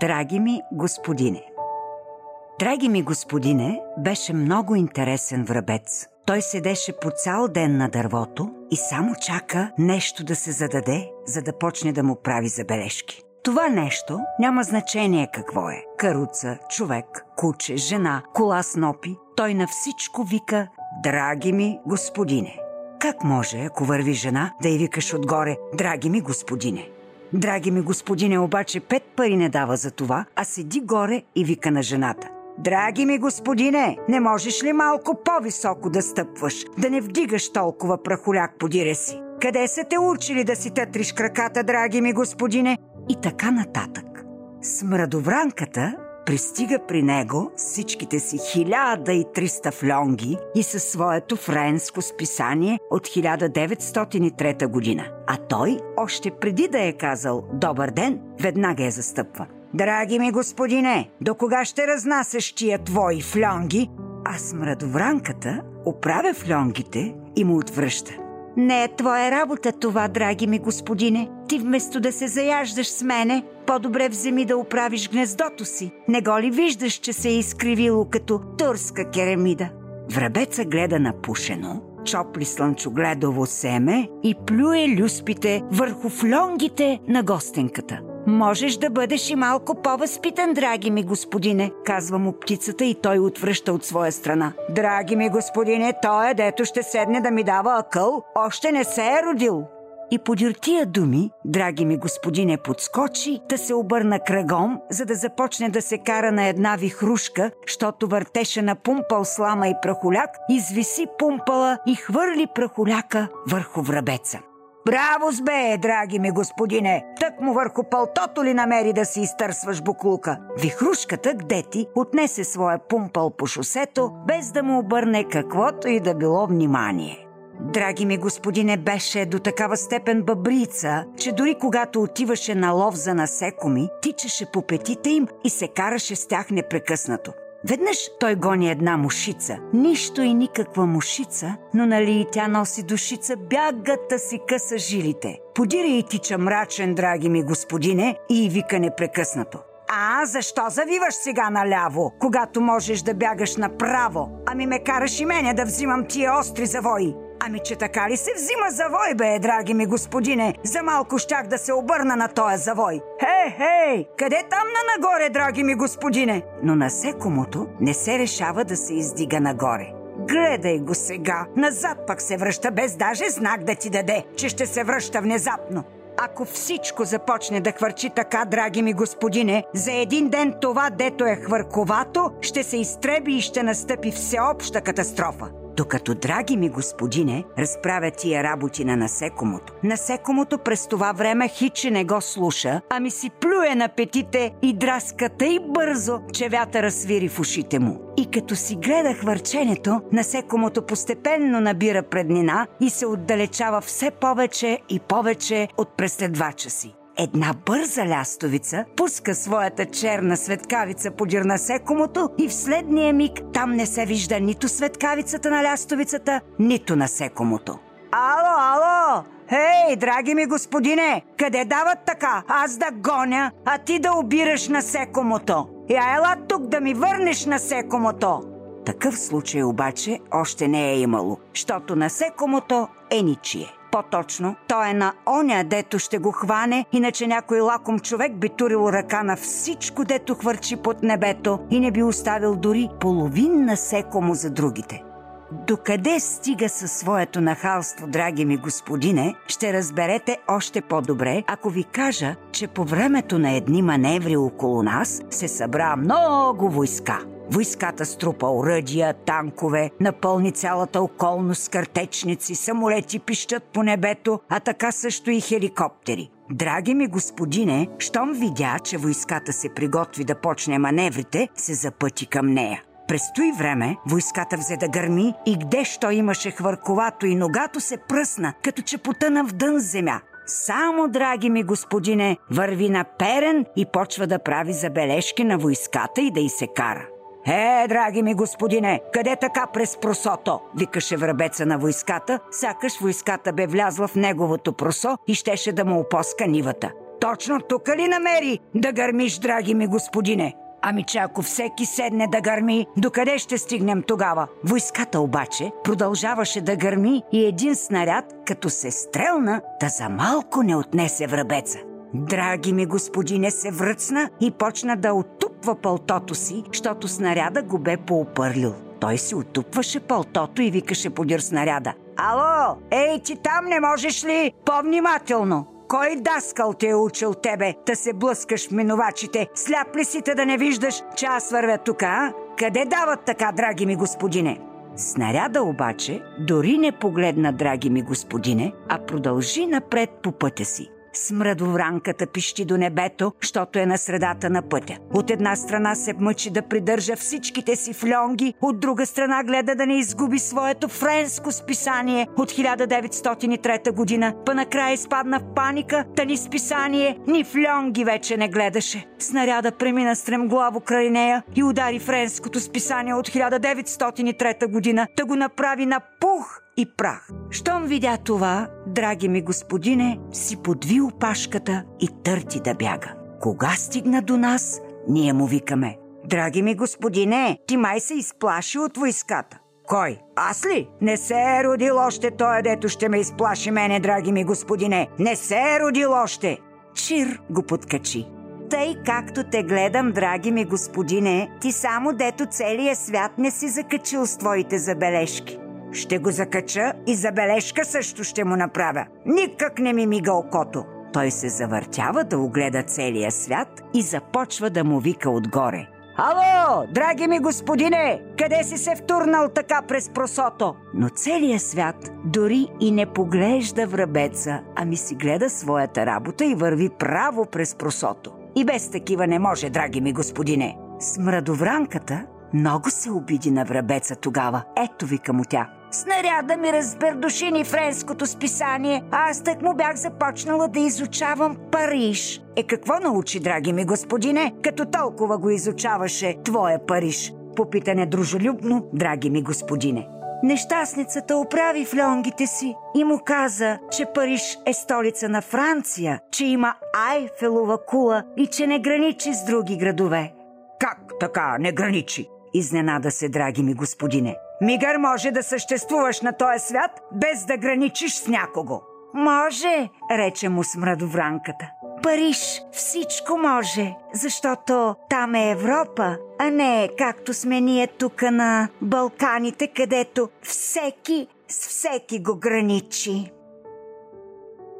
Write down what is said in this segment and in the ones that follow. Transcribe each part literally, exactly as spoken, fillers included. Драги ми господине. Драги ми господине беше много интересен врабец. Той седеше по цял ден на дървото и само чака нещо да се зададе, за да почне да му прави забележки. Това нещо няма значение какво е. Каруца, човек, куче, жена, кола с нопи. Той на всичко вика «Драги ми господине». Как може, ако върви жена, да й викаш отгоре «Драги ми господине»? Драги ми господине обаче пет пари не дава за това, а седи горе и вика на жената. Драги ми господине, не можеш ли малко по-високо да стъпваш, да не вдигаш толкова прахоляк подире си? Къде са те учили да си тътриш краката, драги ми господине? И така нататък. Смрадовранката пристига при него всичките си хиляда и триста флонги и със своето френско списание от хиляда деветстотин и трета година. А той, още преди да е казал «Добър ден», веднага я застъпва. «Драги ми господине, до кога ще разнасяш тия твои флонги?» А смрадовранката оправя флонгите и му отвръща. «Не е твоя работа това, драги ми господине. Ти вместо да се заяждаш с мене, по-добре вземи да оправиш гнездото си. Не го ли виждаш, че се е изкривило като турска керамида?» Врабеца гледа напушено, чопли слънчогледово семе и плюе люспите върху флонгите на гостенката. «Можеш да бъдеш и малко по-възпитан, драги ми господине», казва му птицата и той отвръща от своя страна. «Драги ми господине, той е дето ще седне да ми дава акъл, още не се е родил». И подир тия думи, драги ми господине подскочи, да се обърна кръгом, за да започне да се кара на една вихрушка, щото въртеше на пумпал слама и прахоляк, извиси пумпала и хвърли прахоляка върху врабеца. Браво сбе, драги ми господине! Тък му върху палтото ли намери да си изтърсваш буклука? Вихрушката, где ти, отнесе своя пумпал по шосето, без да му обърне каквото и да било внимание. Драги ми господине беше до такава степен бъбрица, че дори когато отиваше на лов за насекоми, тичаше по петите им и се караше с тях непрекъснато. Веднъж той гони една мушица. Нищо и никаква мушица, но нали и тя носи душица, бягата си къса жилите. Подира и тича мрачен, драги ми господине, и вика непрекъснато. А, защо завиваш сега наляво, когато можеш да бягаш направо? Ами ме караш и мене да взимам тия остри завои. Ами че така ли се взима завой, бе, драги ми господине? За малко щях да се обърна на тоя завой. Хей, хей, къде там на нагоре, драги ми господине? Но насекомото не се решава да се издига нагоре. Гледай го сега, назад пък се връща, без даже знак да ти даде, че ще се връща внезапно. Ако всичко започне да хвърчи така, драги ми господине, за един ден това, дето е хвърковато, ще се изтреби и ще настъпи всеобща катастрофа. Докато, драги ми господине, разправя тия работи на насекомото. Насекомото през това време хиче не го слуша, ами си плюе на петите и драска тъй бързо, че вятъра свири в ушите му. И като си гледа хвърченето, насекомото постепенно набира преднина и се отдалечава все повече и повече от преследвача си. Една бърза лястовица пуска своята черна светкавица подир насекомото и в следния миг там не се вижда нито светкавицата на лястовицата, нито насекомото. Ало, ало! Ей, драги ми господине, къде дават така? Аз да гоня, а ти да обираш насекомото. Я ела тук да ми върнеш насекомото. Такъв случай обаче още не е имало, щото насекомото е ничие. По-точно, той е на оня, дето ще го хване, иначе някой лаком човек би турил ръка на всичко, дето хвърчи под небето и не би оставил дори половин насекомо за другите. Докъде стига със своето нахалство, драги ми господине, ще разберете още по-добре, ако ви кажа, че по времето на едни маневри около нас се събра много войска. Войската струпа оръдия, танкове, напълни цялата околност с картечници, самолети пищат по небето, а така също и хеликоптери. Драги ми господине, щом видя, че войската се приготви да почне маневрите, се запъти към нея. През той време войската взе да гърми и гдещо имаше хвърковато и ногато се пръсна, като че потъна в дън земя. Само, драги ми господине, върви на перен и почва да прави забележки на войската и да й се кара. Е, драги ми господине, къде така през просото? Викаше врабеца на войската, сякаш войската бе влязла в неговото просо и щеше да му опоска нивата. Точно тук ли намери да гърмиш, драги ми господине? Ами че ако всеки седне да гърми, докъде ще стигнем тогава? Войската обаче продължаваше да гърми и един снаряд, като се стрелна, да за малко не отнесе връбеца. Драги ми господине се връцна и почна да отупва пълтото си, щото снаряда го бе поопърлил. Той си отупваше пълтото и викаше подир снаряда: „Ало, ей ти там, не можеш ли по-внимателно? Кой даскал те е учил тебе да се блъскаш в минувачите? Сляп ли си те да не виждаш, че аз вървя тука, а? Къде дават така, драги ми господине?“ Снаряда обаче дори не погледна драги ми господине, а продължи напред по пътя си. Смрадовранката пищи до небето, щото е на средата на пътя. От една страна се мъчи да придържа всичките си фльонги, от друга страна гледа да не изгуби своето френско списание от хиляда деветстотин и трета година, па накрая изпадна в паника, та ни списание, ни фльонги вече не гледаше. Снаряда премина стремглаво край нея и удари френското списание от хиляда деветстотин и трета година, та го направи на пух и прах. Щом видя това, драги ми господине си подви опашката и търти да бяга. Кога стигна до нас, ние му викаме: „Драги ми господине, ти май се изплаши от войската.“ „Кой? Аз ли? Не се е родил още той, дето ще ме изплаши мене, драги ми господине. Не се е родил още.“ Чир го подкачи: „Тъй както те гледам, драги ми господине, ти само дето целия свят не си закачил с твоите забележки.“ „Ще го закача и забележка също ще му направя. Никак не ми мига окото.“ Той се завъртява да огледа целия свят и започва да му вика отгоре: „Ало, драги ми господине, къде си се втурнал така през просото?“ Но целия свят дори и не поглежда връбеца, ами си гледа своята работа и върви право през просото. И без такива не може, драги ми господине. Смрадовранката много се обиди на връбеца тогава. „Ето“, вика му тя, „снаряда ми разбърдушини френското списание, а аз так му бях започнала да изучавам Париж.“ „Е какво научи, драги ми господине, като толкова го изучаваше твоя Париж?“ попита недружелюбно драги ми господине. Нещастницата оправи фльонгите си и му каза, че Париж е столица на Франция, че има Айфелова кула и че не граничи с други градове. „Как така не граничи?“ изненада се драги ми господине. „Мигър може да съществуваш на този свят, без да граничиш с някого.“ „Може“, рече му смрадовранката. „Париж всичко може, защото там е Европа, а не както сме ние тук на Балканите, където всеки с всеки го граничи.“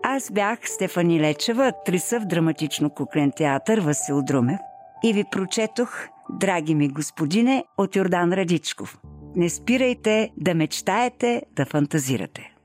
Аз бях Стефани Лечева, актриса в драматично-куклен театър „Васил Друмев“, и ви прочетох „Драги ми господине“ от Йордан Радичков. Не спирайте да мечтаете, да фантазирате.